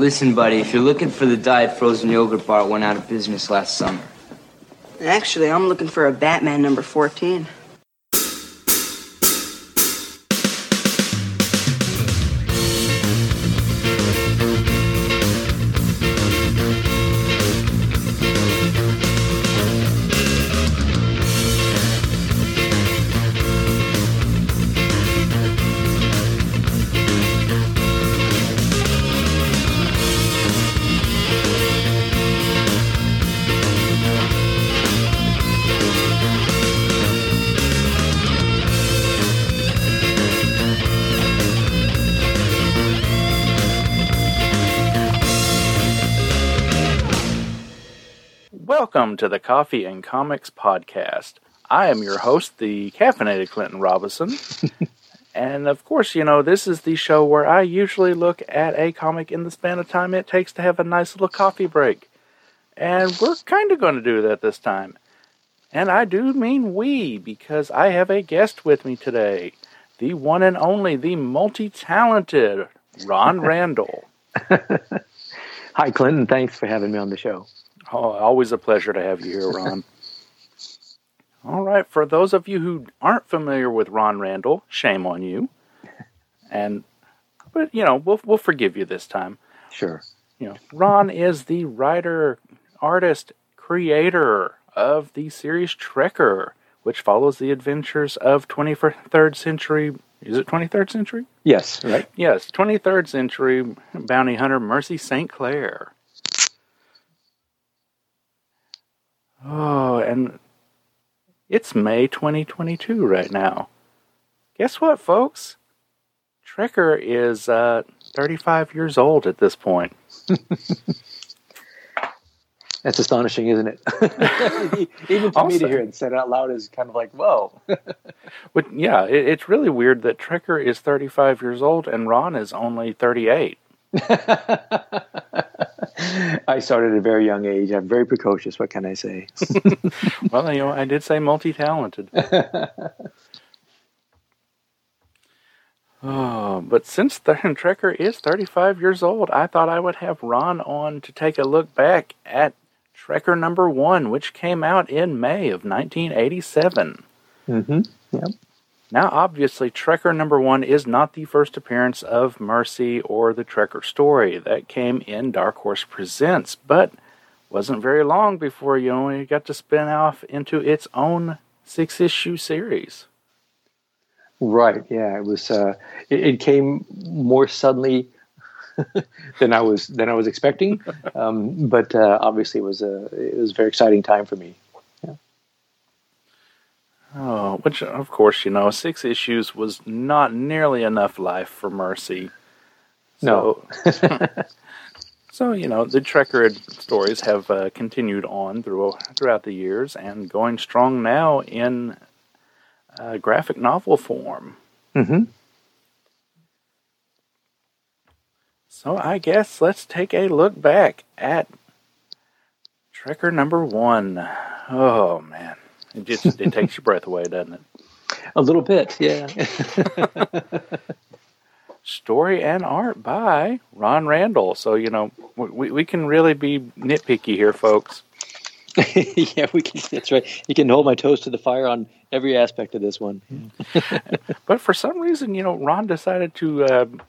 Listen, buddy, if you're looking for the diet frozen yogurt bar, it went out of business last summer. Actually, I'm looking for a Batman number 14. Welcome to the Coffee and Comics Podcast. I am your host, the caffeinated Clinton Robinson. And of course, you know, this is the show where I usually look at a comic in the span of time it takes to have a nice little coffee break. And we're kind of going to do that this time. And I do mean we, because I have a guest with me today. The one and only, the multi-talented Ron Randall. Hi, Clinton. Thanks for having me on the show. Oh, always a pleasure to have you here, Ron. All right, for those of you who aren't familiar with Ron Randall, shame on you. But you know, we'll forgive you this time. Sure. You know, Ron is the writer, artist, creator of the series Trekker, which follows the adventures of 23rd century. Is it 23rd century? Yes, right. Yes, 23rd century bounty hunter Mercy St. Clair. Oh, and it's May 2022 right now. Guess what, folks? Trekker is 35 years old at this point. That's astonishing, isn't it? Even for me to hear it said out loud is kind of like, whoa. But yeah, it's really weird that Trekker is 35 years old and Ron is only 38. I started at a very young age. I'm very precocious. What can I say? Well, you know, I did say multi-talented. Oh, but since Trekker is 35 years old, I thought I would have Ron on to take a look back at Trekker number 1, which came out in May of 1987. Mm-hmm. Yep. Now, obviously, Trekker number 1 is not the first appearance of Mercy or the Trekker story. That came in Dark Horse Presents, but wasn't very long before you only got to spin off into its own 6-issue series. Right, yeah, it was. It came more suddenly than I was expecting, but obviously, it was a very exciting time for me. Oh, which, of course, you know, 6 issues was not nearly enough life for Mercy. So, no. So, you know, the Trekker stories have continued on throughout the years and going strong now in graphic novel form. Mm-hmm. So I guess let's take a look back at Trekker number 1. Oh, man. It takes your breath away, doesn't it? A little bit, yeah. Story and art by Ron Randall. So, you know, we can really be nitpicky here, folks. Yeah, we can. That's right. You can hold my toes to the fire on every aspect of this one. But for some reason, you know, Ron decided to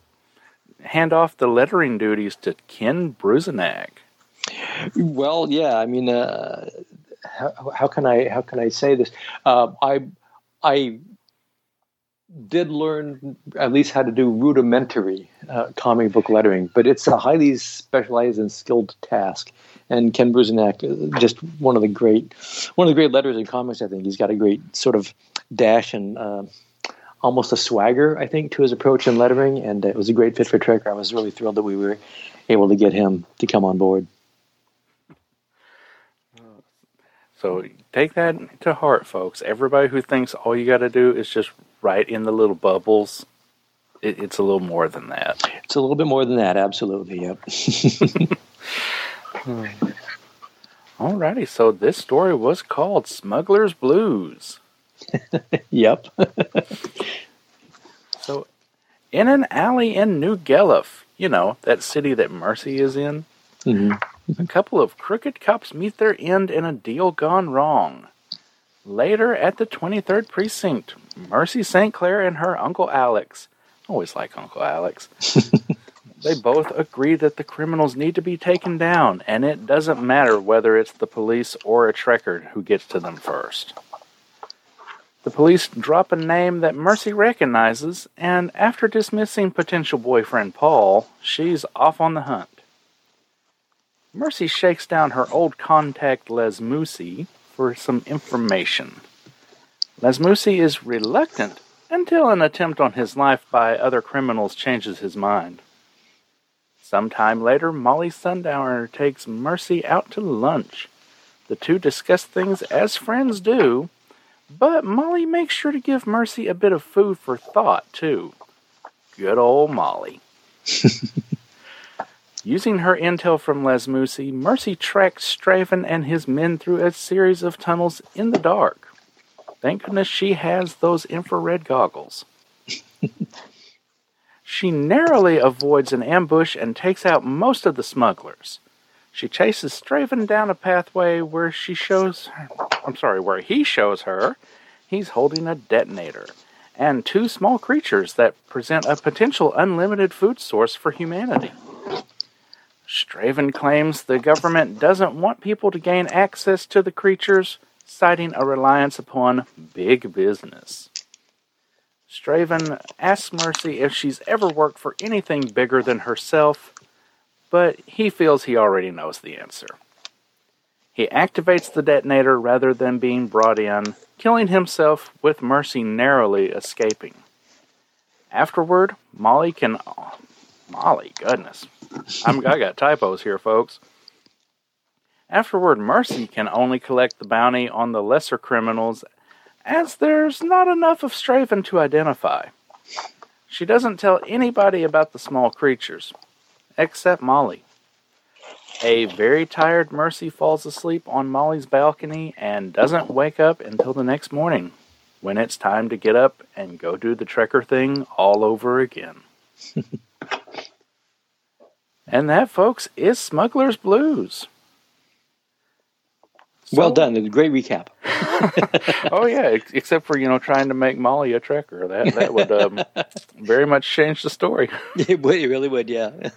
hand off the lettering duties to Ken Brusenag. Well, yeah, I mean... How can I say this? I did learn at least how to do rudimentary comic book lettering, but it's a highly specialized and skilled task. And Ken Brusenag, just one of the great letterers in comics. I think he's got a great sort of dash and almost a swagger, I think, to his approach in lettering. And it was a great fit for Trekker. I was really thrilled that we were able to get him to come on board. So take that to heart, folks. Everybody who thinks all you got to do is just write in the little bubbles, it's a little more than that. It's a little bit more than that, absolutely, yep. Alrighty, so this story was called Smuggler's Blues. Yep. So, in an alley in New Gellif, you know, that city that Mercy is in. Mm-hmm. A couple of crooked cops meet their end in a deal gone wrong. Later at the 23rd Precinct, Mercy St. Clair and her Uncle Alex, always like Uncle Alex, they both agree that the criminals need to be taken down, and it doesn't matter whether it's the police or a Trekker who gets to them first. The police drop a name that Mercy recognizes, and after dismissing potential boyfriend Paul, she's off on the hunt. Mercy shakes down her old contact Les Moussi for some information. Les Moussi is reluctant until an attempt on his life by other criminals changes his mind. Sometime later, Molly Sundowner takes Mercy out to lunch. The two discuss things as friends do, but Molly makes sure to give Mercy a bit of food for thought, too. Good old Molly. Using her intel from Les Moussi, Mercy tracks Straven and his men through a series of tunnels in the dark. Thank goodness she has those infrared goggles. She narrowly avoids an ambush and takes out most of the smugglers. She chases Straven down a pathway where where he shows her he's holding a detonator and two small creatures that present a potential unlimited food source for humanity. Straven claims the government doesn't want people to gain access to the creatures, citing a reliance upon big business. Straven asks Mercy if she's ever worked for anything bigger than herself, but he feels he already knows the answer. He activates the detonator rather than being brought in, killing himself with Mercy narrowly escaping. Afterward, I got typos here, folks. Afterward, Mercy can only collect the bounty on the lesser criminals, as there's not enough of Straven to identify. She doesn't tell anybody about the small creatures, except Molly. A very tired Mercy falls asleep on Molly's balcony and doesn't wake up until the next morning, when it's time to get up and go do the Trekker thing all over again. And that, folks, is Smuggler's Blues. Well done. It's a great recap. Oh, yeah. Except for, trying to make Molly a Trekker. That would very much change the story. It really would, yeah.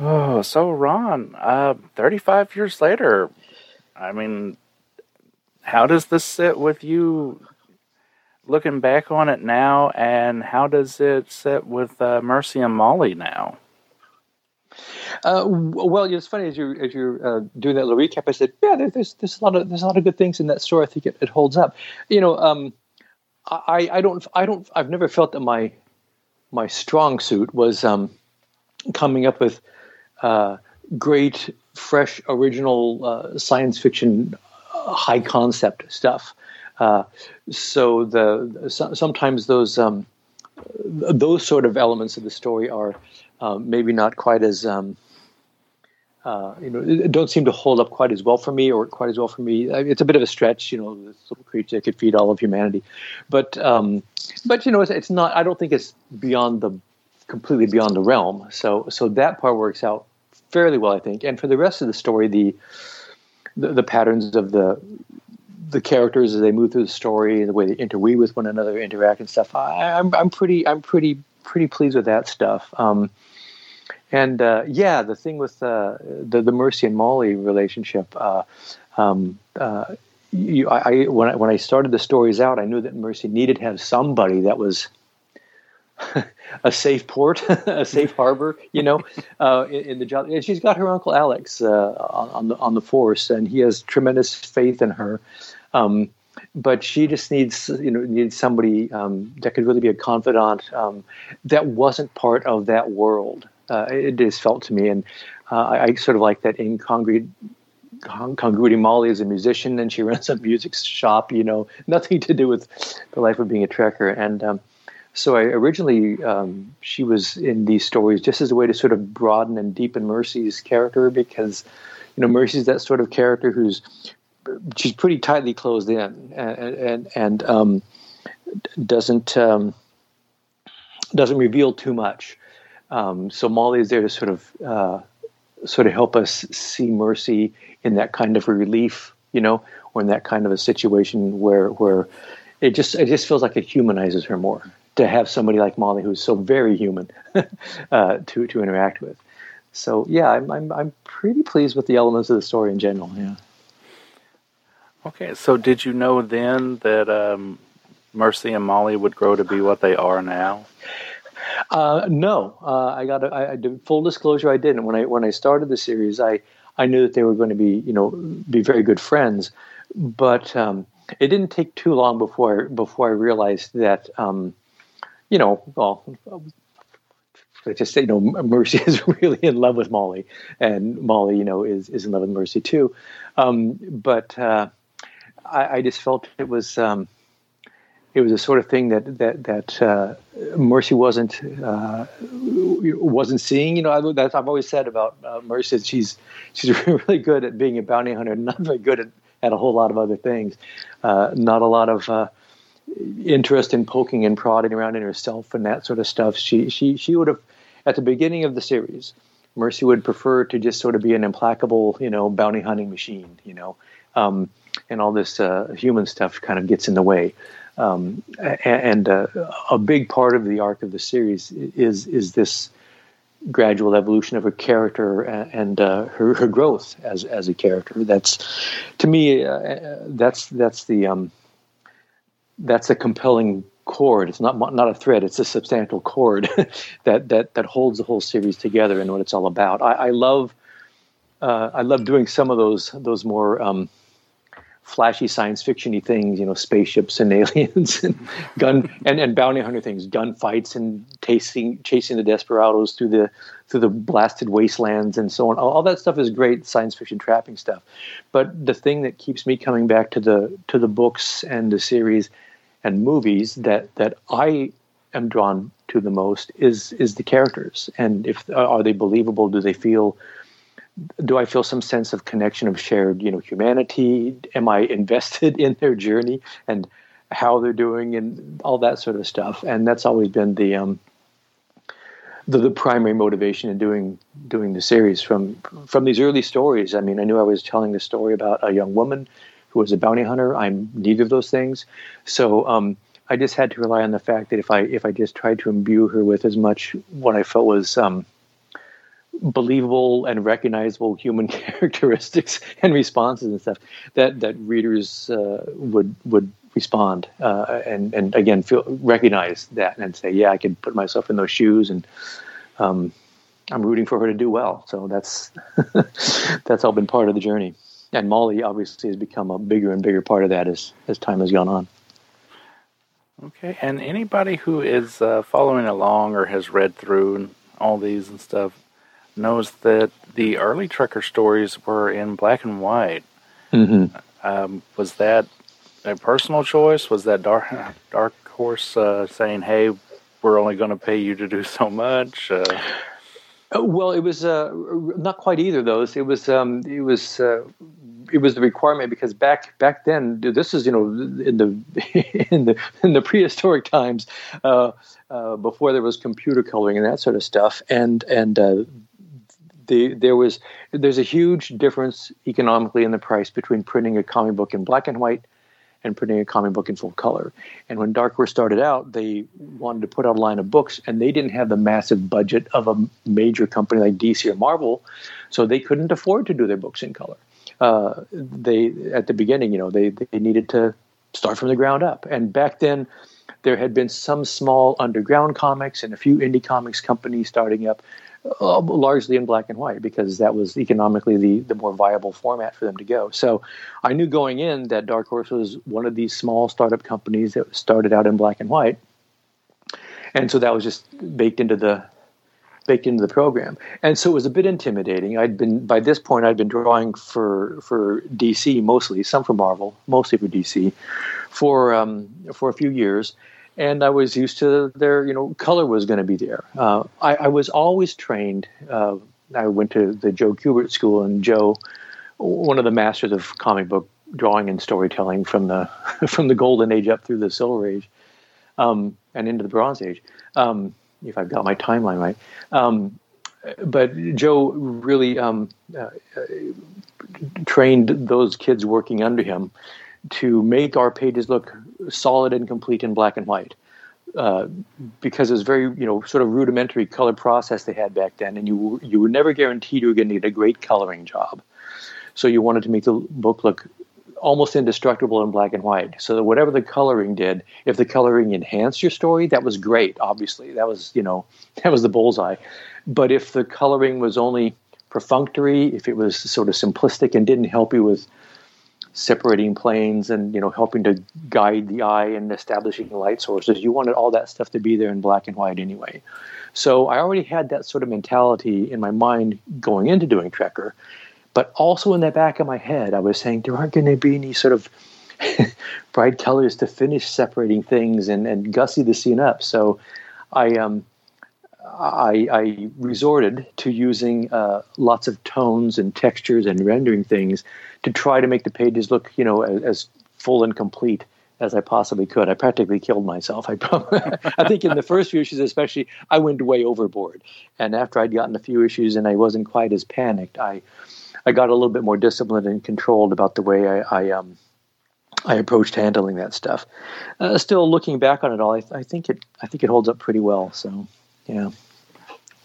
Oh, so, Ron, 35 years later, I mean, how does this sit with you looking back on it now, and how does it sit with Mercy and Molly now? Well, it's funny as you're doing that little recap. I said, yeah, there's a lot of good things in that story. I think it holds up. I've never felt that my strong suit was coming up with great, fresh, original science fiction, high concept stuff. Sometimes those sort of elements of the story are. Maybe not quite as don't seem to hold up quite as well for me, It's a bit of a stretch, this little creature could feed all of humanity, but it's not. I don't think it's completely beyond the realm. So that part works out fairly well, I think. And for the rest of the story, the patterns of the characters as they move through the story, the way they interweave with one another, interact and stuff. I'm pretty pleased with that stuff. The thing with the Mercy and Molly relationship. When I started the stories out, I knew that Mercy needed to have somebody that was a safe port, a safe harbor. In the job, and she's got her Uncle Alex on the force, and he has tremendous faith in her. But she just needs somebody that could really be a confidant that wasn't part of that world. It is felt to me, and I sort of like that incongruity. Molly is a musician, and she runs a music shop. Nothing to do with the life of being a Trekker. And so I originally she was in these stories just as a way to sort of broaden and deepen Mercy's character, because Mercy's that sort of character who's. She's pretty tightly closed in, and doesn't reveal too much. So Molly is there to sort of help us see Mercy in that kind of relief, you know, or in that kind of a situation where it just feels like it humanizes her more to have somebody like Molly who's so very human to interact with. So yeah, I'm pretty pleased with the elements of the story in general. Yeah. Okay, so did you know then that Mercy and Molly would grow to be what they are now? No, full disclosure, I didn't. When I started the series, I knew that they were going to be, you know, be very good friends, but it didn't take too long before I realized that, you know, well, I just say, you know, Mercy is really in love with Molly, and Molly, you know, is in love with Mercy too. But I just felt it was a sort of thing that Mercy wasn't seeing. You know, I've always said about Mercy that she's really good at being a bounty hunter, not very good at a whole lot of other things. Not a lot of interest in poking and prodding around in herself and that sort of stuff. She would have, at the beginning of the series, Mercy would prefer to just sort of be an implacable, you know, bounty hunting machine, you know, and all this human stuff kind of gets in the way. And a big part of the arc of the series is this gradual evolution of her character and her growth as a character. That's, to me, that's a compelling cord. It's not a thread. It's a substantial cord that holds the whole series together and what it's all about. I love doing some of those more flashy science fiction-y things, you know, spaceships and aliens and gun and bounty hunter things, gunfights and chasing the desperados through the blasted wastelands and so on. All that stuff is great science fiction trapping stuff. But the thing that keeps me coming back to the books and the series and movies that I am drawn to the most is the characters. And if are they believable? Do they feel? Do I feel some sense of connection, of shared, you know, humanity? Am I invested in their journey and how they're doing and all that sort of stuff? And that's always been the primary motivation in doing the series from these early stories. I mean, I knew I was telling the story about a young woman who was a bounty hunter. I'm neither of those things, so I just had to rely on the fact that if I just tried to imbue her with as much what I felt was believable and recognizable human characteristics and responses and stuff that readers would respond and again recognize that and say, yeah, I can put myself in those shoes and I'm rooting for her to do well. So that's all been part of the journey. And Molly obviously has become a bigger and bigger part of that as time has gone on. Okay, and anybody who is following along or has read through all these and stuff knows that the early Trekker stories were in black and white. Mm-hmm. Was that a personal choice? Was that Dark Horse saying, hey, we're only going to pay you to do so much? Well, it was not quite either of those. It was the requirement because back then, this is, you know, in the prehistoric times, before there was computer coloring and that sort of stuff, and there's a huge difference economically in the price between printing a comic book in black and white and printing a comic book in full color. And when Dark Horse started out, they wanted to put out a line of books, and they didn't have the massive budget of a major company like DC or Marvel, so they couldn't afford to do their books in color. They at the beginning, you know, they needed to start from the ground up. And back then, there had been some small underground comics and a few indie comics companies starting up, largely in black and white, because that was economically the more viable format for them to go. So I knew going in that Dark Horse was one of these small startup companies that started out in black and white, and so that was just baked into the program. And so it was a bit intimidating. By this point I'd been drawing for DC mostly, some for Marvel, mostly for DC, for a few years. And I was used to their, you know, color was going to be there. I was always trained. I went to the Joe Kubert School, and Joe, one of the masters of comic book drawing and storytelling from the Golden Age up through the Silver Age, and into the Bronze Age, if I've got my timeline right. But Joe really trained those kids working under him to make our pages look solid and complete in black and white, because it was very, sort of rudimentary color process they had back then, and you were never guaranteed you were going to get a great coloring job. So you wanted to make the book look almost indestructible in black and white, so that whatever the coloring did, if the coloring enhanced your story, that was great, obviously. That was the bullseye. But if the coloring was only perfunctory, if it was sort of simplistic and didn't help you with separating planes and, helping to guide the eye and establishing light sources, you wanted all that stuff to be there in black and white anyway. So I already had that sort of mentality in my mind going into doing Trekker. But also in the back of my head, I was saying, there aren't going to be any sort of bright colors to finish separating things and gussy the scene up. So I resorted to using lots of tones and textures and rendering things to try to make the pages look, as full and complete as I possibly could. I practically killed myself. I think in the first few issues especially, I went way overboard. And after I'd gotten a few issues and I wasn't quite as panicked, I got a little bit more disciplined and controlled about the way I approached handling that stuff. Still, looking back on it all, I think it holds up pretty well. So, yeah.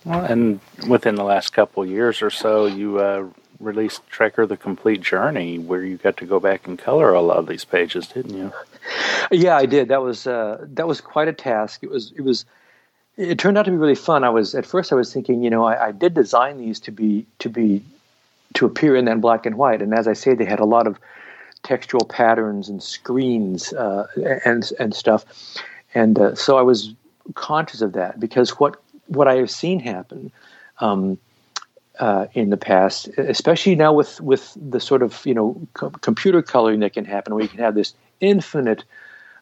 Well, and within the last couple of years or so, you released Trekker: The Complete Journey, where you got to go back and color a lot of these pages, didn't you? Yeah, I did. That was quite a task. It turned out to be really fun. At first I was thinking, I did design these to appear in that black and white. And as I say, they had a lot of textual patterns and screens and stuff. And so I was conscious of that, because what I have seen happen in the past, especially now with the sort of, computer coloring that can happen, where you can have this infinite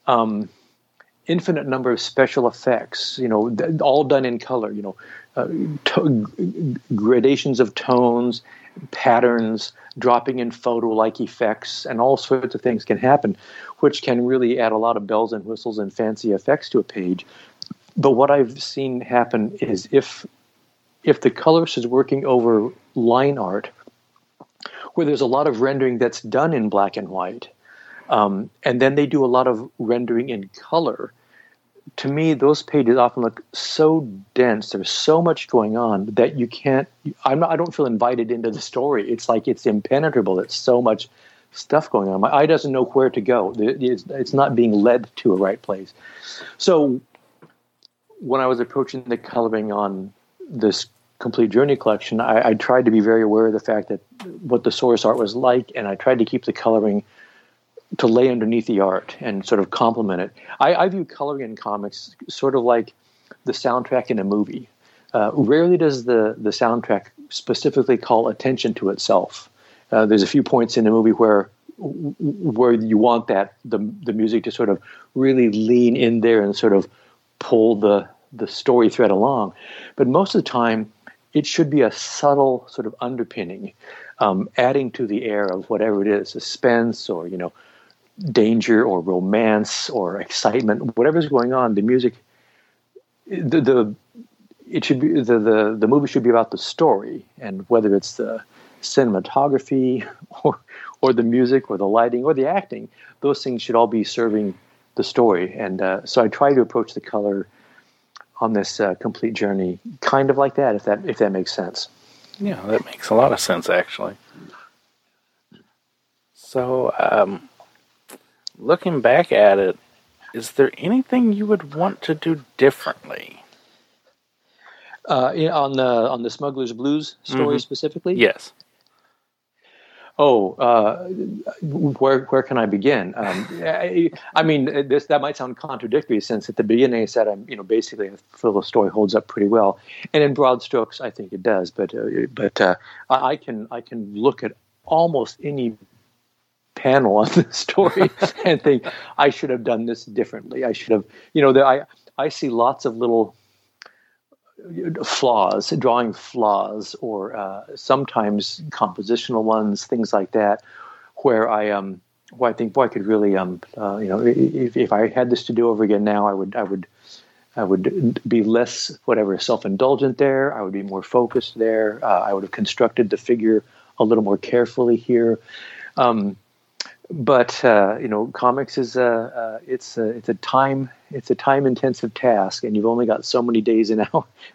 number of special effects, all done in color, gradations of tones, patterns, dropping in photo-like effects, and all sorts of things can happen, which can really add a lot of bells and whistles and fancy effects to a page. But what I've seen happen is if the colorist is working over line art, where there's a lot of rendering that's done in black and white, and then they do a lot of rendering in color, to me, those pages often look so dense. There's so much going on that you can't. I don't feel invited into the story. It's like it's impenetrable. It's so much stuff going on. My eye doesn't know where to go. It's not being led to a right place. So when I was approaching the coloring on this Complete Journey collection, I tried to be very aware of the fact that what the source art was like, and I tried to keep the coloring to lay underneath the art and sort of complement it. I view coloring in comics sort of like the soundtrack in a movie. Rarely does the soundtrack specifically call attention to itself. There's a few points in a movie where you want the music to sort of really lean in there and sort of pull the story thread along. But most of the time, it should be a subtle sort of underpinning, adding to the air of whatever it is, suspense or, danger or romance or excitement, whatever's going on. The music, the movie should be about the story, and whether it's the cinematography or the music or the lighting or the acting, those things should all be serving the story. And so I try to approach the color on this Complete Journey kind of like that, if that makes sense. Yeah, that makes a lot of sense, actually. So, looking back at it, is there anything you would want to do differently? On the Smuggler's Blues story, mm-hmm. specifically? Yes. Where can I begin? I mean, that might sound contradictory, since at the beginning I said I'm, basically I feel the story holds up pretty well, and in broad strokes I think it does. But I can look at almost any panel on the story and think I should have done this differently. I should have, I see lots of little flaws, drawing flaws, or sometimes compositional ones, things like that, where I think, I could really, if I had this to do over again now, I would I would be less, whatever, self-indulgent there. I would be more focused there. I would have constructed the figure a little more carefully here. But comics is a time-intensive task, and you've only got so many days and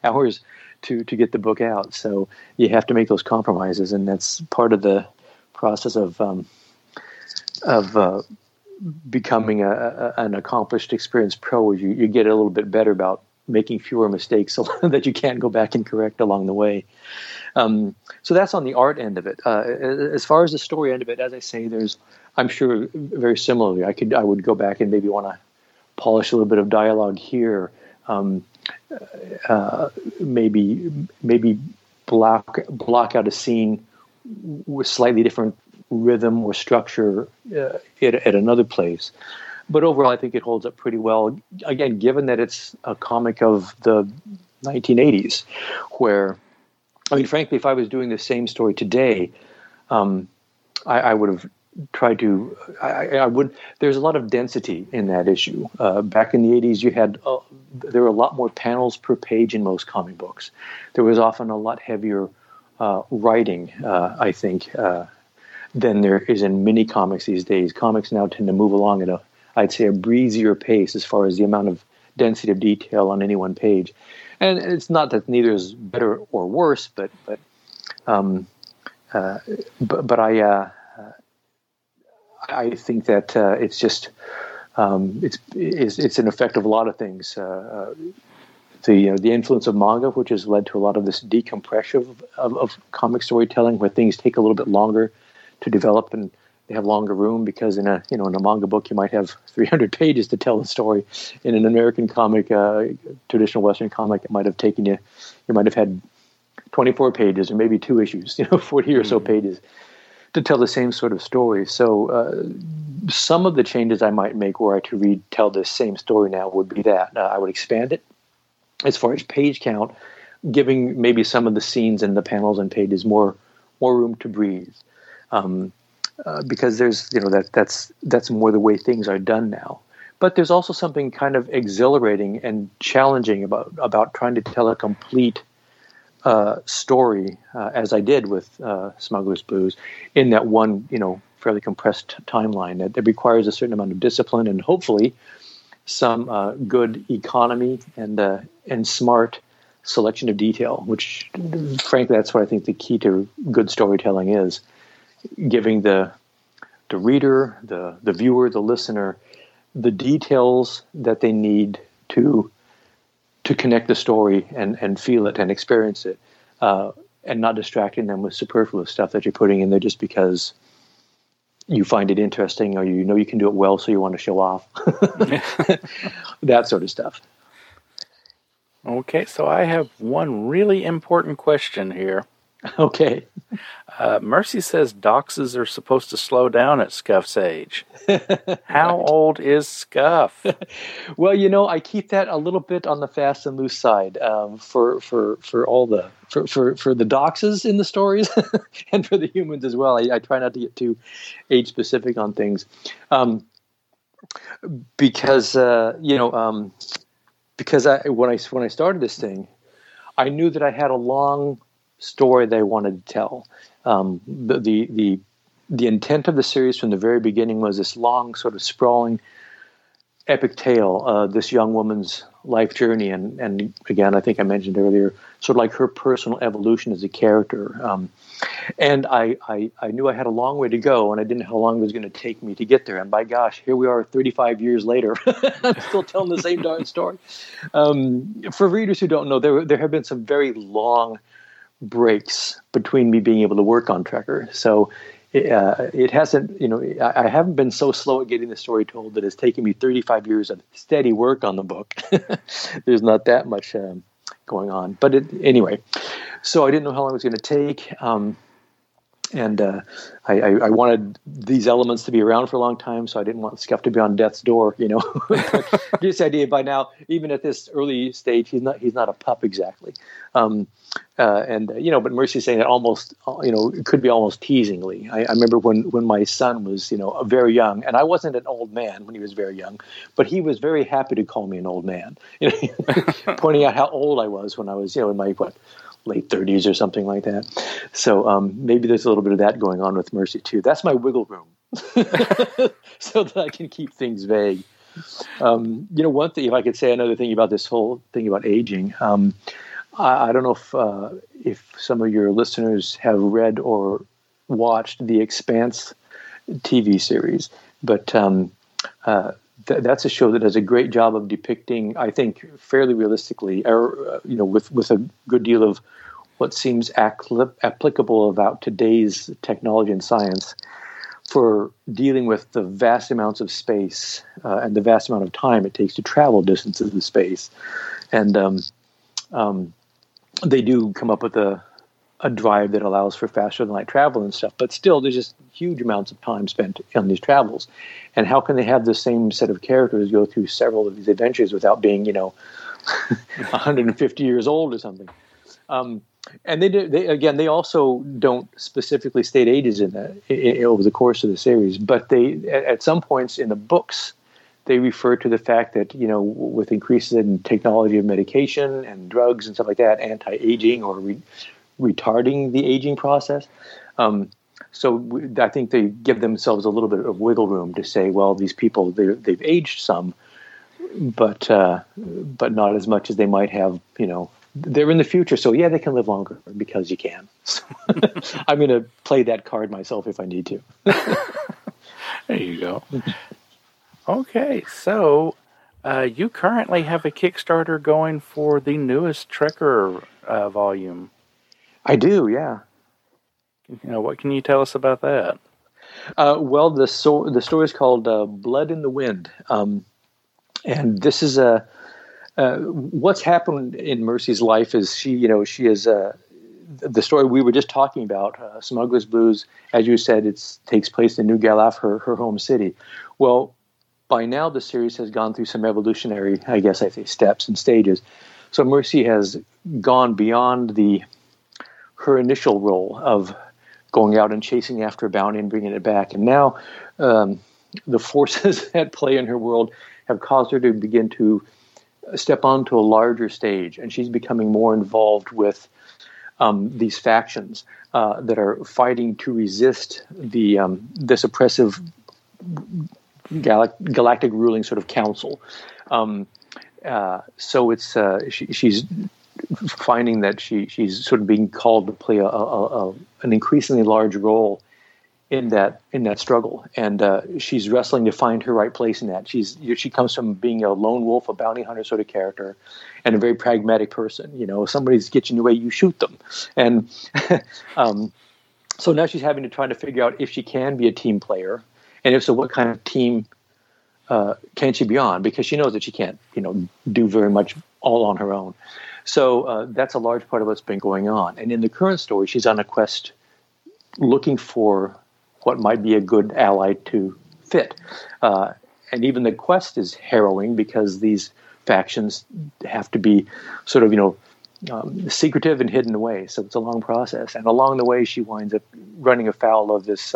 hours to get the book out. So you have to make those compromises, and that's part of the process of becoming an accomplished, experienced pro. You get a little bit better about making fewer mistakes so that you can go back and correct along the way. So that's on the art end of it. As far as the story end of it, as I say, I'm sure very similarly, I would go back and maybe want to polish a little bit of dialogue here. Maybe block out a scene with slightly different rhythm or structure at another place. But overall, I think it holds up pretty well. Again, given that it's a comic of the 1980s, where, I mean, frankly, if I was doing the same story today, I would have tried to. I would. There's a lot of density in that issue. Back in the 80s, you had there were a lot more panels per page in most comic books. There was often a lot heavier writing, I think, than there is in many comics these days. Comics now tend to move along at a breezier pace as far as the amount of density of detail on any one page. And it's not that neither is better or worse, but I think that it's just it's an effect of a lot of things. The influence of manga, which has led to a lot of this decompression of comic storytelling, where things take a little bit longer to develop and they have longer room, because in a manga book you might have 300 pages to tell the story. In an American comic, traditional Western comic, it might have taken you might have had 24 pages or maybe two issues, 40 or so pages to tell the same sort of story. So some of the changes I might make were I to retell the same story now would be that I would expand it as far as page count, giving maybe some of the scenes and the panels and pages more room to breathe. Because there's, that's more the way things are done now. But there's also something kind of exhilarating and challenging about trying to tell a complete story, as I did with Smuggler's Blues, in that one, fairly compressed timeline. That requires a certain amount of discipline and hopefully some good economy and smart selection of detail. Which, frankly, that's what I think the key to good storytelling is. Giving the reader, the viewer, the listener, the details that they need to connect the story and feel it and experience it, and not distracting them with superfluous stuff that you're putting in there just because you find it interesting or you can do it well, so you want to show off. That sort of stuff. Okay, so I have one really important question here. Okay. Mercy says doxes are supposed to slow down at Scuff's age. How old is Scuff? Well, I keep that a little bit on the fast and loose side for the doxes in the stories and for the humans as well. I try not to get too age specific on things, because when I started this thing, I knew that I had a long story they wanted to tell. The intent of the series from the very beginning was this long, sort of sprawling, epic tale. This young woman's life journey, and again, I think I mentioned earlier, sort of like her personal evolution as a character. And I knew I had a long way to go, and I didn't know how long it was going to take me to get there. And by gosh, here we are 35 years later. I'm still telling the same darn story. For readers who don't know, there have been some very long breaks between me being able to work on Trekker. So it hasn't, I haven't been so slow at getting the story told that it's taken me 35 years of steady work on the book. There's not that much going on. But anyway, so I didn't know how long it was going to take. And I wanted these elements to be around for a long time, so I didn't want Scuff to be on death's door, you know. Gives the idea by now, even at this early stage, he's not a pup exactly. But Mercy's saying that almost, you know, it could be almost teasingly. I remember when my son was, you know, very young, and I wasn't an old man when he was very young, but he was very happy to call me an old man, you know, pointing out how old I was when I was, you know, in my late 30s or something like that. So maybe there's a little bit of that going on with Mercy too. That's my wiggle room so that I can keep things vague. One thing, if I could say another thing about this whole thing about aging, I don't know if some of your listeners have read or watched the Expanse TV series, but that's a show that does a great job of depicting, I think, fairly realistically, with a good deal of what seems applicable about today's technology and science for dealing with the vast amounts of space and the vast amount of time it takes to travel distances of space. And they do come up with a drive that allows for faster than light travel and stuff, but still there's just huge amounts of time spent on these travels. And how can they have the same set of characters go through several of these adventures without being, you know, 150 years old or something? And they also don't specifically state ages in that over the course of the series, but they, at some points in the books, they refer to the fact that, you know, with increases in technology of medication and drugs and stuff like that, anti-aging or retarding the aging process. I think they give themselves a little bit of wiggle room to say, well, these people, they've aged some, but not as much as they might have, you know, they're in the future. So yeah, they can live longer because you can. I'm going to play that card myself if I need to. There you go. Okay. So you currently have a Kickstarter going for the newest Trekker volume. I do, yeah. You know, what can you tell us about that? The story is called Blood in the Wind. And this is what's happened in Mercy's life is she is the story we were just talking about, Smuggler's Blues. As you said, it takes place in New Gellif, her home city. Well, by now the series has gone through some evolutionary, steps and stages. So Mercy has gone beyond her initial role of going out and chasing after a bounty and bringing it back. And now the forces at play in her world have caused her to begin to step onto a larger stage. And she's becoming more involved with these factions that are fighting to resist the this oppressive galactic ruling sort of council. She's finding that she's sort of being called to play an increasingly large role in that struggle, and she's wrestling to find her right place in that. She comes from being a lone wolf, a bounty hunter sort of character, and a very pragmatic person. You know, if somebody's getting in the way, you shoot them. And so now she's having to try to figure out if she can be a team player, and if so, what kind of team can she be on? Because she knows that she can't, you know, do very much all on her own. So that's a large part of what's been going on. And in the current story, she's on a quest looking for what might be a good ally to fit. And even the quest is harrowing because these factions have to be sort of, you know, secretive and hidden away. So it's a long process. And along the way, she winds up running afoul of this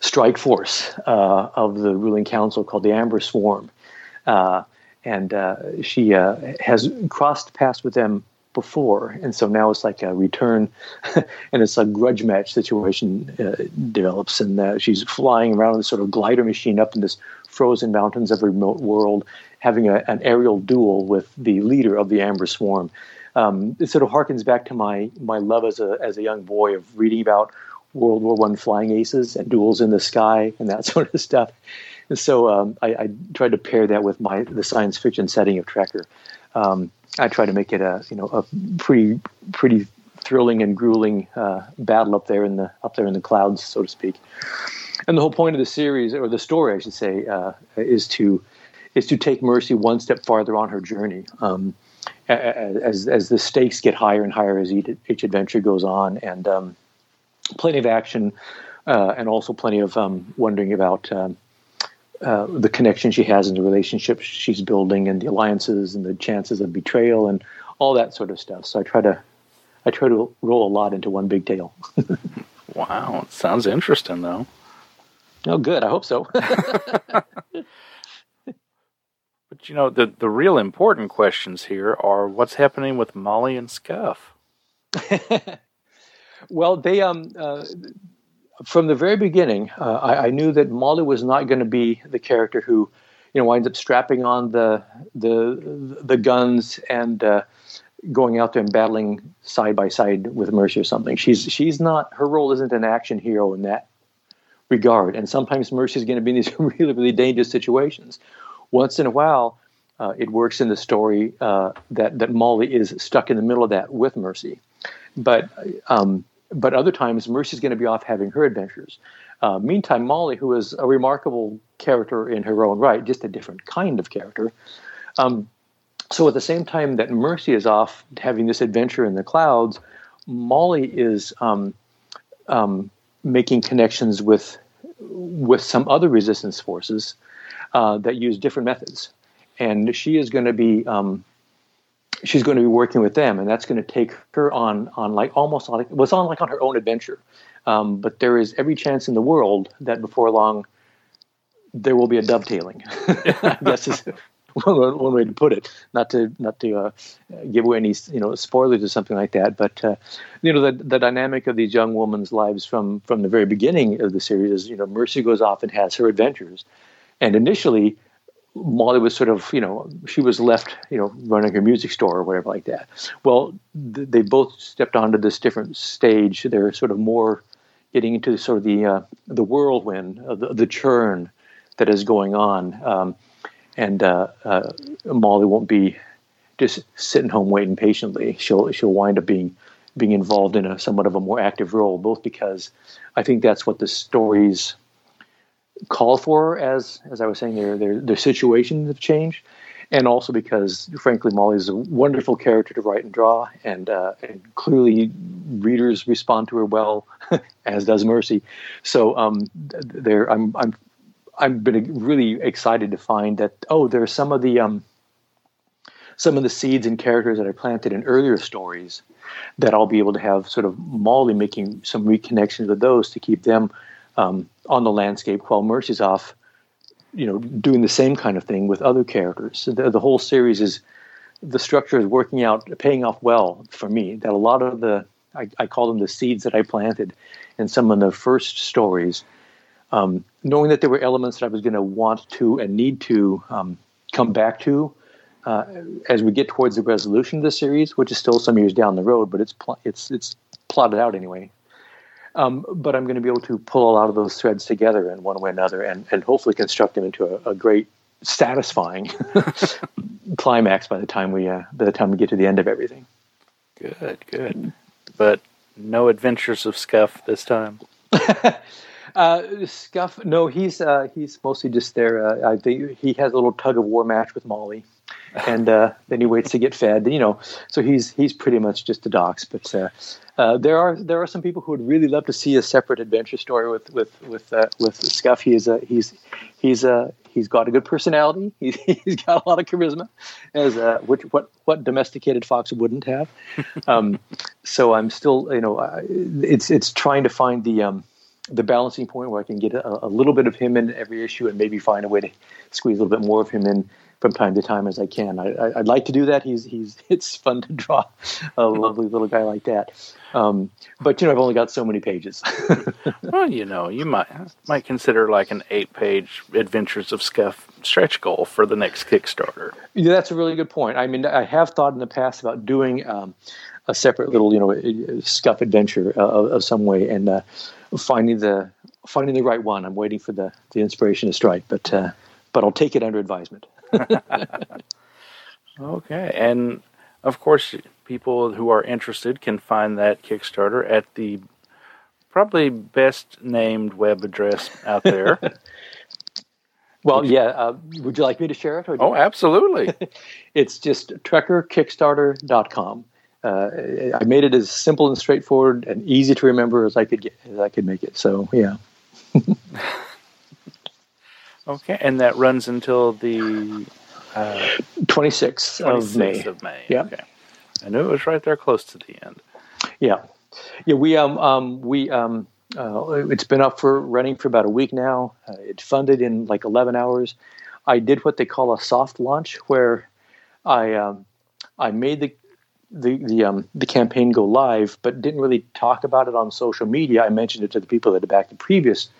strike force of the ruling council called the Amber Swarm. And she has crossed paths with them before, and so now it's like a return, and it's a grudge match situation develops, and she's flying around in this sort of glider machine up in this frozen mountains of a remote world, having an aerial duel with the leader of the Amber Swarm. It sort of harkens back to my love as a young boy of reading about World War I flying aces and duels in the sky and that sort of stuff. And so I tried to pair that with the science fiction setting of Trekker. I tried to make it a pretty thrilling and grueling battle up there in the clouds, so to speak. And the whole point of the series, or the story, I should say, is to take Mercy one step farther on her journey. As the stakes get higher and higher as each adventure goes on, and plenty of action, and also plenty of wondering about the connections she has and the relationships she's building and the alliances and the chances of betrayal and all that sort of stuff. So I try to roll a lot into one big tale. Wow, it sounds interesting, though. Oh, good. I hope so. But, you know, the real important questions here are what's happening with Molly and Scuff? Well, they from the very beginning, I knew that Molly was not going to be the character who, you know, winds up strapping on the guns and going out there and battling side by side with Mercy or something. She's not. Her role isn't an action hero in that regard. And sometimes Mercy is going to be in these really, really dangerous situations. Once in a while, it works in the story that Molly is stuck in the middle of that with Mercy. But other times, Mercy's going to be off having her adventures. Meantime, Molly, who is a remarkable character in her own right, just a different kind of character. So at the same time that Mercy is off having this adventure in the clouds, Molly is making connections with some other resistance forces that use different methods. And she is going to be... she's going to be working with them, and that's going to take her on her own adventure. But there is every chance in the world that before long there will be a dovetailing. I guess is one way to put it. Not to give away any spoilers or something like that. But the dynamic of these young women's lives from the very beginning of the series is Mercy goes off and has her adventures, and initially, Molly was sort of, she was left, running her music store or whatever like that. Well, they both stepped onto this different stage. They're sort of more getting into sort of the whirlwind, the churn that is going on. And Molly won't be just sitting home waiting patiently. She'll wind up being involved in a somewhat of a more active role, both because I think that's what the story's call for, as I was saying, their situations have changed, and also because, frankly, Molly is a wonderful character to write and draw, and clearly readers respond to her well, as does Mercy. So I've been really excited to find that there are some of the seeds and characters that I planted in earlier stories that I'll be able to have sort of Molly making some reconnections with those to keep them on the landscape while Mercy's off, doing the same kind of thing with other characters. So the whole series the structure is working out, paying off well for me, that a lot of I call them the seeds that I planted in some of the first stories, knowing that there were elements that I was going to want to and need to come back to as we get towards the resolution of the series, which is still some years down the road, but it's plotted out anyway. But I'm going to be able to pull a lot of those threads together in one way or another and hopefully construct them into a great, satisfying climax by the time we get to the end of everything. Good. But no adventures of Scuff this time? Scuff, no, he's mostly just there. I think he has a little tug-of-war match with Molly. And then he waits to get fed, So he's pretty much just the docs. But there are some people who would really love to see a separate adventure story with Scuff. He's got a good personality. He's got a lot of charisma, what domesticated fox wouldn't have. So I'm still, it's trying to find the balancing point where I can get a little bit of him in every issue and maybe find a way to squeeze a little bit more of him in from time to time as I can. I'd like to do that. It's fun to draw a lovely little guy like that. But I've only got so many pages. Well, you might consider like an 8-page Adventures of Scuff stretch goal for the next Kickstarter. Yeah, that's a really good point. I mean, I have thought in the past about doing a separate little, Scuff adventure of some way, and finding the right one. I'm waiting for the inspiration to strike, but I'll take it under advisement. Okay, and of course, people who are interested can find that Kickstarter at the probably best named web address out there. Well, would you like me to share it? Absolutely. It's just TrekkerKickstarter.com. I made it as simple and straightforward and easy to remember as I could get, as I could make it. So yeah. Okay, and that runs until the 26th of May. Yeah. Okay. I knew it was right there, close to the end. Yeah, yeah. It's been up for running for about a week now. It funded in like 11 hours. I did what they call a soft launch, where I made the campaign go live, but didn't really talk about it on social media. I mentioned it to the people that had backed the previous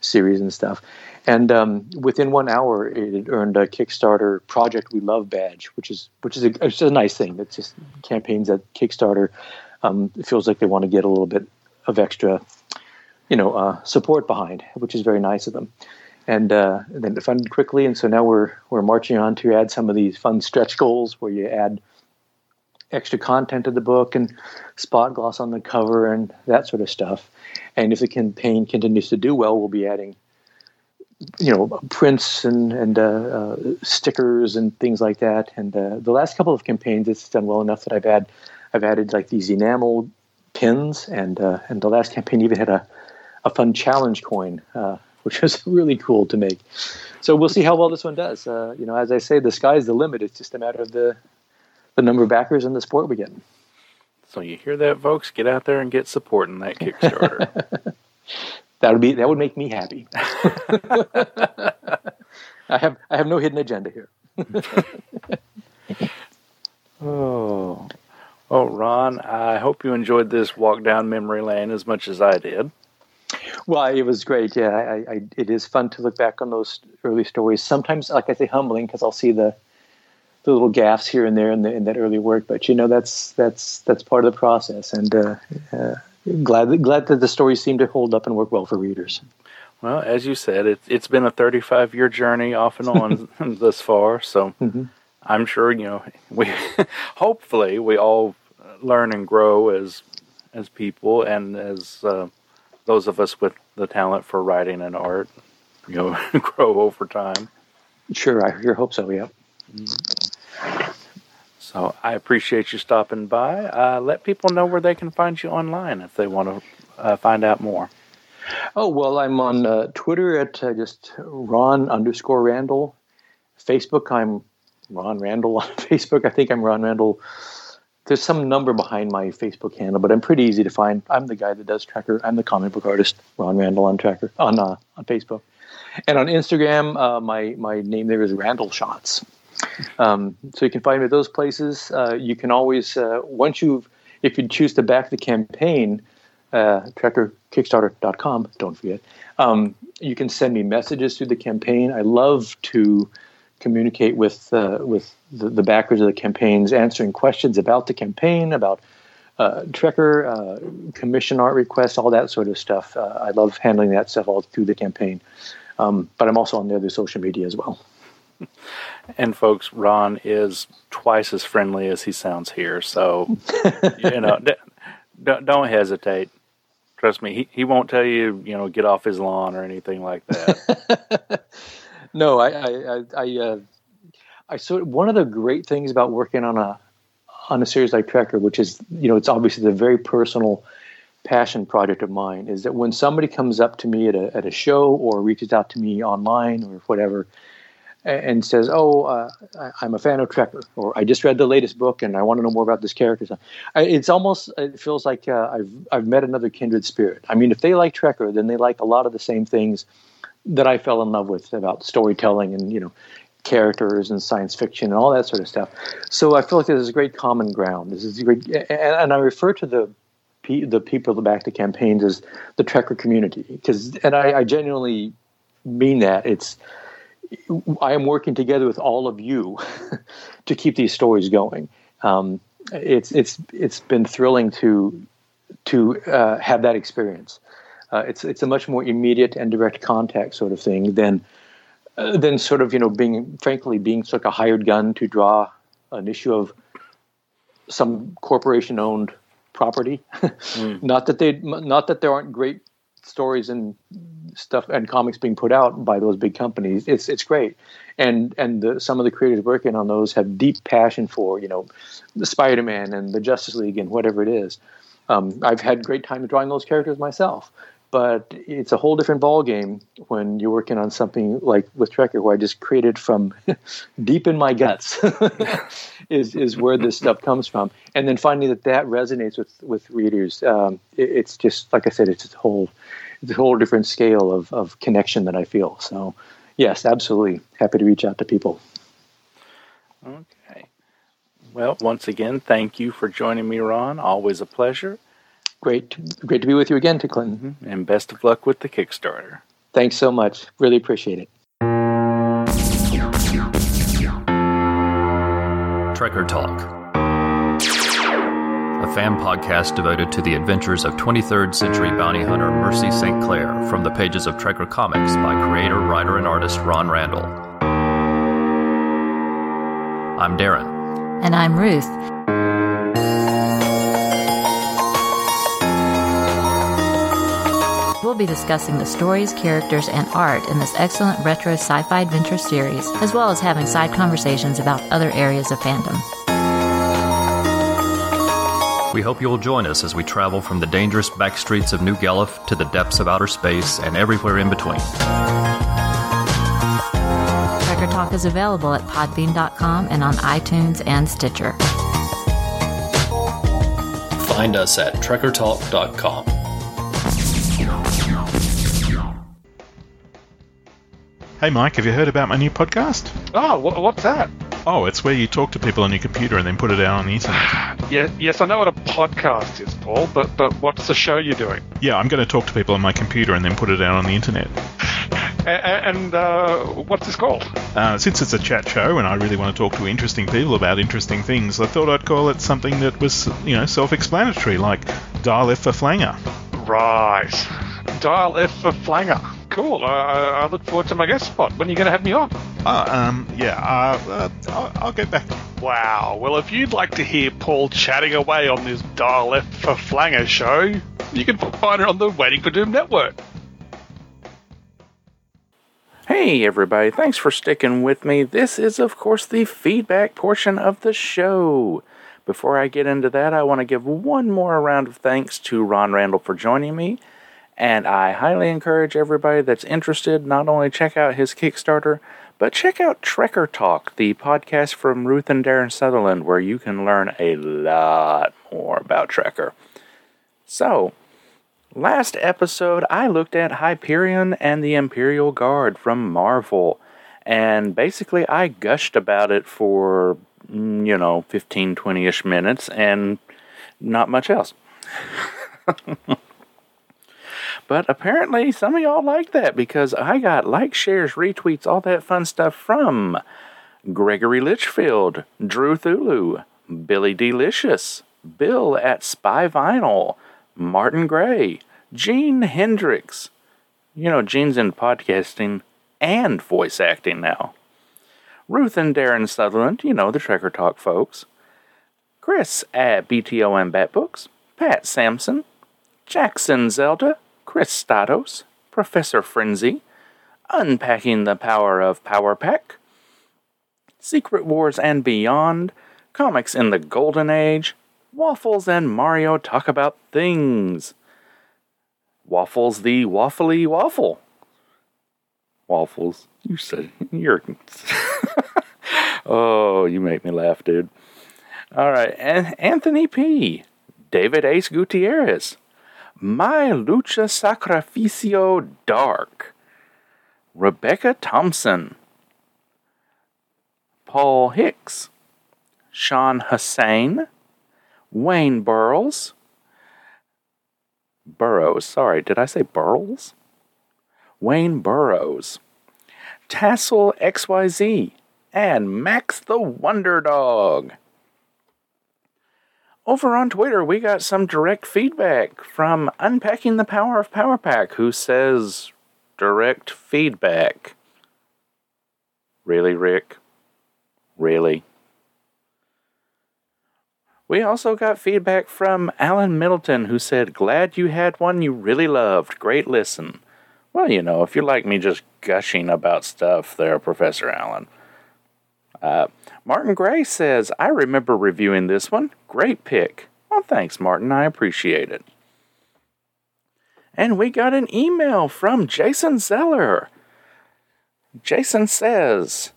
series and stuff. And within 1 hour, it earned a Kickstarter Project We Love badge, which is a nice thing. It's just campaigns at Kickstarter. It feels like they want to get a little bit of extra, support behind, which is very nice of them. And then it funded quickly, and so now we're marching on to add some of these fun stretch goals where you add extra content to the book and spot gloss on the cover and that sort of stuff. And if the campaign continues to do well, we'll be adding, prints and stickers and things like that. And the last couple of campaigns, it's done well enough that I've added like these enamel pins, and the last campaign even had a fun challenge coin, which was really cool to make. So we'll see how well this one does. As I say, the sky's the limit. It's just a matter of the number of backers and the support we get. So you hear that, folks? Get out there and get support in that Kickstarter. That would make me happy. I have no hidden agenda here. Oh, Ron, I hope you enjoyed this walk down memory lane as much as I did. Well, it was great. Yeah, it is fun to look back on those early stories. Sometimes, like I say, humbling, because I'll see the little gaffes here and there in that early work, but that's part of the process. And glad that the stories seem to hold up and work well for readers. Well, as you said, it's been a 35-year journey off and on thus far. So I'm sure we hopefully we all learn and grow as people and as those of us with the talent for writing and art, grow over time. Sure, I sure hope so. Yeah. So I appreciate you stopping by. Let people know where they can find you online if they want to find out more. Oh, well, I'm on Twitter at just Ron_Randall. Facebook, I'm Ron Randall on Facebook. I think I'm Ron Randall. There's some number behind my Facebook handle, but I'm pretty easy to find. I'm the guy that does Trekker. I'm the comic book artist, Ron Randall on Trekker, on Facebook. And on Instagram, my name there is Randall Shots. So you can find me at those places. You can always, if you choose to back the campaign, TrekkerKickstarter.com, don't forget, you can send me messages through the campaign. I love to communicate with the backers of the campaigns, answering questions about the campaign, about Trekker, commission art requests, all that sort of stuff. I love handling that stuff all through the campaign. But I'm also on the other social media as well. And folks, Ron is twice as friendly as he sounds here, so don't hesitate. Trust me, he won't tell you, get off his lawn or anything like that. No, I sort of, one of the great things about working on a series like Trekker, which is it's obviously the very personal passion project of mine, is that when somebody comes up to me at a show or reaches out to me online or whatever, and says, I'm a fan of Trekker, or I just read the latest book and I want to know more about this character. It feels like I've met another kindred spirit. I mean, if they like Trekker, then they like a lot of the same things that I fell in love with about storytelling and, characters and science fiction and all that sort of stuff. So I feel like this is a great common ground. This is great, and I refer to the people that back the campaigns as the Trekker community, because I genuinely mean that. I am working together with all of you to keep these stories going. It's been thrilling to have that experience. It's a much more immediate and direct contact sort of thing than sort of being sort of a hired gun to draw an issue of some corporation owned property. Not that there aren't great stories and stuff and comics being put out by those big companies. It's great. And some of the creators working on those have deep passion for, you know, the Spider-Man and the Justice League and whatever it is. I've had great time drawing those characters myself, but it's a whole different ballgame when you're working on something like with Trekker, where I just created from deep in my guts is where this stuff comes from. And then finding that resonates with readers. It's just, like I said, it's a whole different scale of connection that I feel. So yes, absolutely. Happy to reach out to people. Okay. Well, once again, thank you for joining me, Ron. Always a pleasure. Great to be with you again, Clinton. And best of luck with the Kickstarter. Thanks so much. Really appreciate it. Trekker Talk, a fan podcast devoted to the adventures of 23rd century bounty hunter Mercy St. Clair from the pages of Trekker Comics by creator, writer, and artist Ron Randall. I'm Darren. And I'm Ruth. We'll be discussing the stories, characters, and art in this excellent retro sci-fi adventure series, as well as having side conversations about other areas of fandom. We hope you'll join us as we travel from the dangerous backstreets of New Gellif to the depths of outer space and everywhere in between. Trekker Talk is available at podbean.com and on iTunes and Stitcher. Find us at trekkertalk.com. Hey Mike, have you heard about my new podcast? Oh, what's that? Oh, it's where you talk to people on your computer and then put it out on the internet. Yes, I know what a podcast is, Paul, but what's the show you're doing? Yeah, I'm going to talk to people on my computer and then put it out on the internet. And what's this called? Since it's a chat show and I really want to talk to interesting people about interesting things, I thought I'd call it something that was, you know, self-explanatory, like Dial F for Flanger. Right. Dial F for Flanger. Cool. I look forward to my guest spot. When are you going to have me on? I'll get back. Wow. Well, if you'd like to hear Paul chatting away on this Dial F for Flanger show, you can find it on the Waiting for Doom Network. Hey, everybody. Thanks for sticking with me. This is, of course, the feedback portion of the show. Before I get into that, I want to give one more round of thanks to Ron Randall for joining me. And I highly encourage everybody that's interested, not only check out his Kickstarter, but check out Trekker Talk, the podcast from Ruth and Darren Sutherland, where you can learn a lot more about Trekker. So, last episode, I looked at Hyperion and the Imperial Guard from Marvel. And basically, I gushed about it for, 15, 20-ish minutes, and not much else. But apparently some of y'all like that, because I got likes, shares, retweets, all that fun stuff from Gregory Litchfield, Drew Thulu, Billy Delicious, Bill at Spy Vinyl, Martin Gray, Gene Hendricks. Gene's in podcasting and voice acting now. Ruth and Darren Sutherland, the Trekker Talk folks. Chris at BTO and Bat Books, Pat Sampson, Jackson Zelda, Chris Statos, Professor Frenzy, Unpacking the Power of Power Pack, Secret Wars and Beyond, Comics in the Golden Age, Waffles and Mario Talk About Things, Waffles the Waffly Waffle. Waffles, you said, you're... Oh, you make me laugh, dude. All right, and Anthony P., David Ace Gutierrez, My Lucha Sacrificio Dark, Rebecca Thompson, Paul Hicks, Sean Hussain, Wayne Burrows, sorry, did I say Burrows? Wayne Burrows, Tassel XYZ, and Max the Wonder Dog. Over on Twitter, we got some direct feedback from Unpacking the Power of Power Pack, who says, direct feedback. Really, Rick? Really? We also got feedback from Alan Middleton, who said, "Glad you had one you really loved. Great listen." Well, you know, if you like me just gushing about stuff there, Professor Allen. Martin Gray says, "I remember reviewing this one. Great pick." Well, thanks, Martin. I appreciate it. And we got an email from Jason Zeller. Jason says,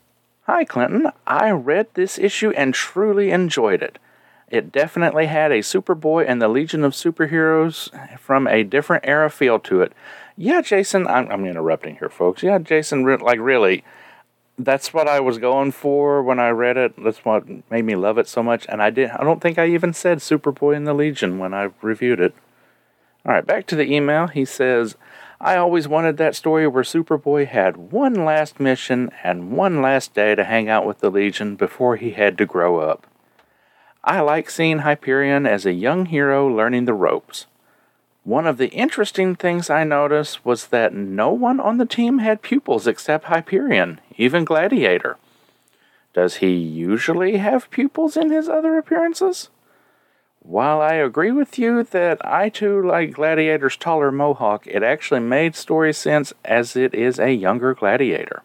"Hi, Clinton. I read this issue and truly enjoyed it. It definitely had a Superboy and the Legion of Superheroes from a different era feel to it." Yeah, Jason, I'm interrupting here, folks. Yeah, Jason, like, really, that's what I was going for when I read it. That's what made me love it so much. And I don't think I even said Superboy and the Legion when I reviewed it. All right, back to the email. He says, "I always wanted that story where Superboy had one last mission and one last day to hang out with the Legion before he had to grow up. I like seeing Hyperion as a young hero learning the ropes. One of the interesting things I noticed was that no one on the team had pupils except Hyperion, even Gladiator. Does he usually have pupils in his other appearances? While I agree with you that I too like Gladiator's taller mohawk, it actually made story sense as it is a younger Gladiator.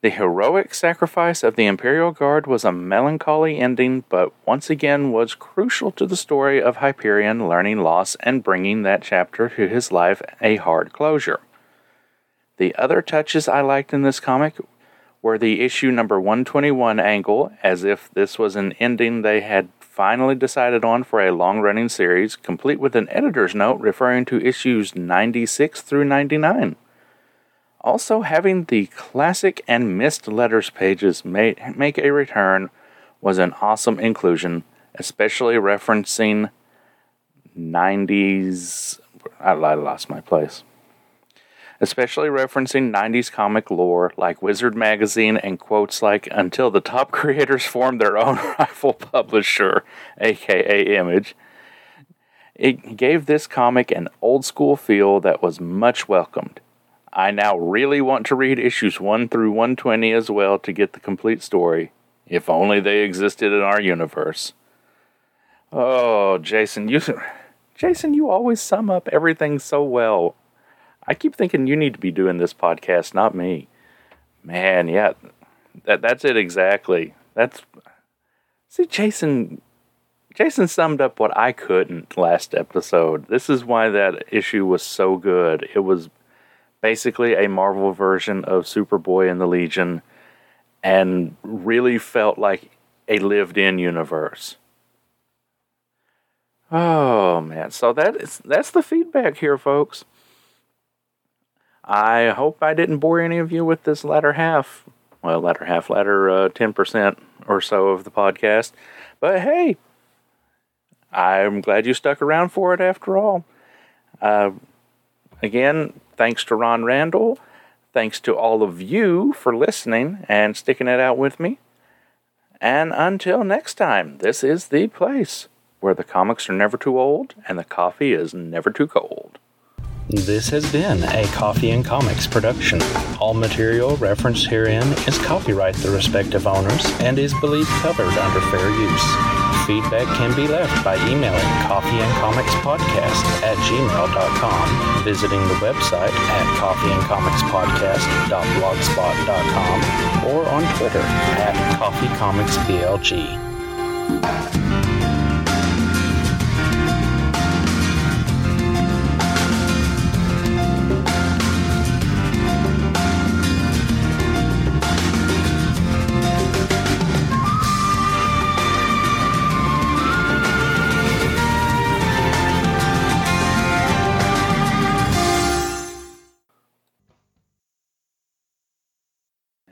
The heroic sacrifice of the Imperial Guard was a melancholy ending, but once again was crucial to the story of Hyperion learning loss and bringing that chapter to his life a hard closure. The other touches I liked in this comic were the issue number 121 angle, as if this was an ending they had finally decided on for a long-running series, complete with an editor's note referring to issues 96 through 99. Also, having the classic and missed letters pages make a return was an awesome inclusion, especially referencing 90s... I lost my place. Especially referencing 90s comic lore like Wizard Magazine and quotes like, "Until the top creators formed their own rival publisher, aka Image." It gave this comic an old-school feel that was much welcomed. I now really want to read issues 1 through 120 as well to get the complete story, if only they existed in our universe." Oh, Jason, you always sum up everything so well. I keep thinking you need to be doing this podcast, not me. Man, yeah, that's it exactly. See, Jason summed up what I couldn't last episode. This is why that issue was so good. It was basically a Marvel version of Superboy and the Legion, and really felt like a lived-in universe. Oh, man. So that's the feedback here, folks. I hope I didn't bore any of you with this latter 10% or so of the podcast. But hey, I'm glad you stuck around for it after all. Again, thanks to Ron Randall. Thanks to all of you for listening and sticking it out with me. And until next time, this is the place where the comics are never too old and the coffee is never too cold. This has been a Coffee and Comics production. All material referenced herein is copyright the respective owners and is believed covered under fair use. Feedback can be left by emailing coffeeandcomicspodcast@gmail.com, visiting the website at coffeeandcomicspodcast.blogspot.com, or on Twitter at coffeecomicsblg.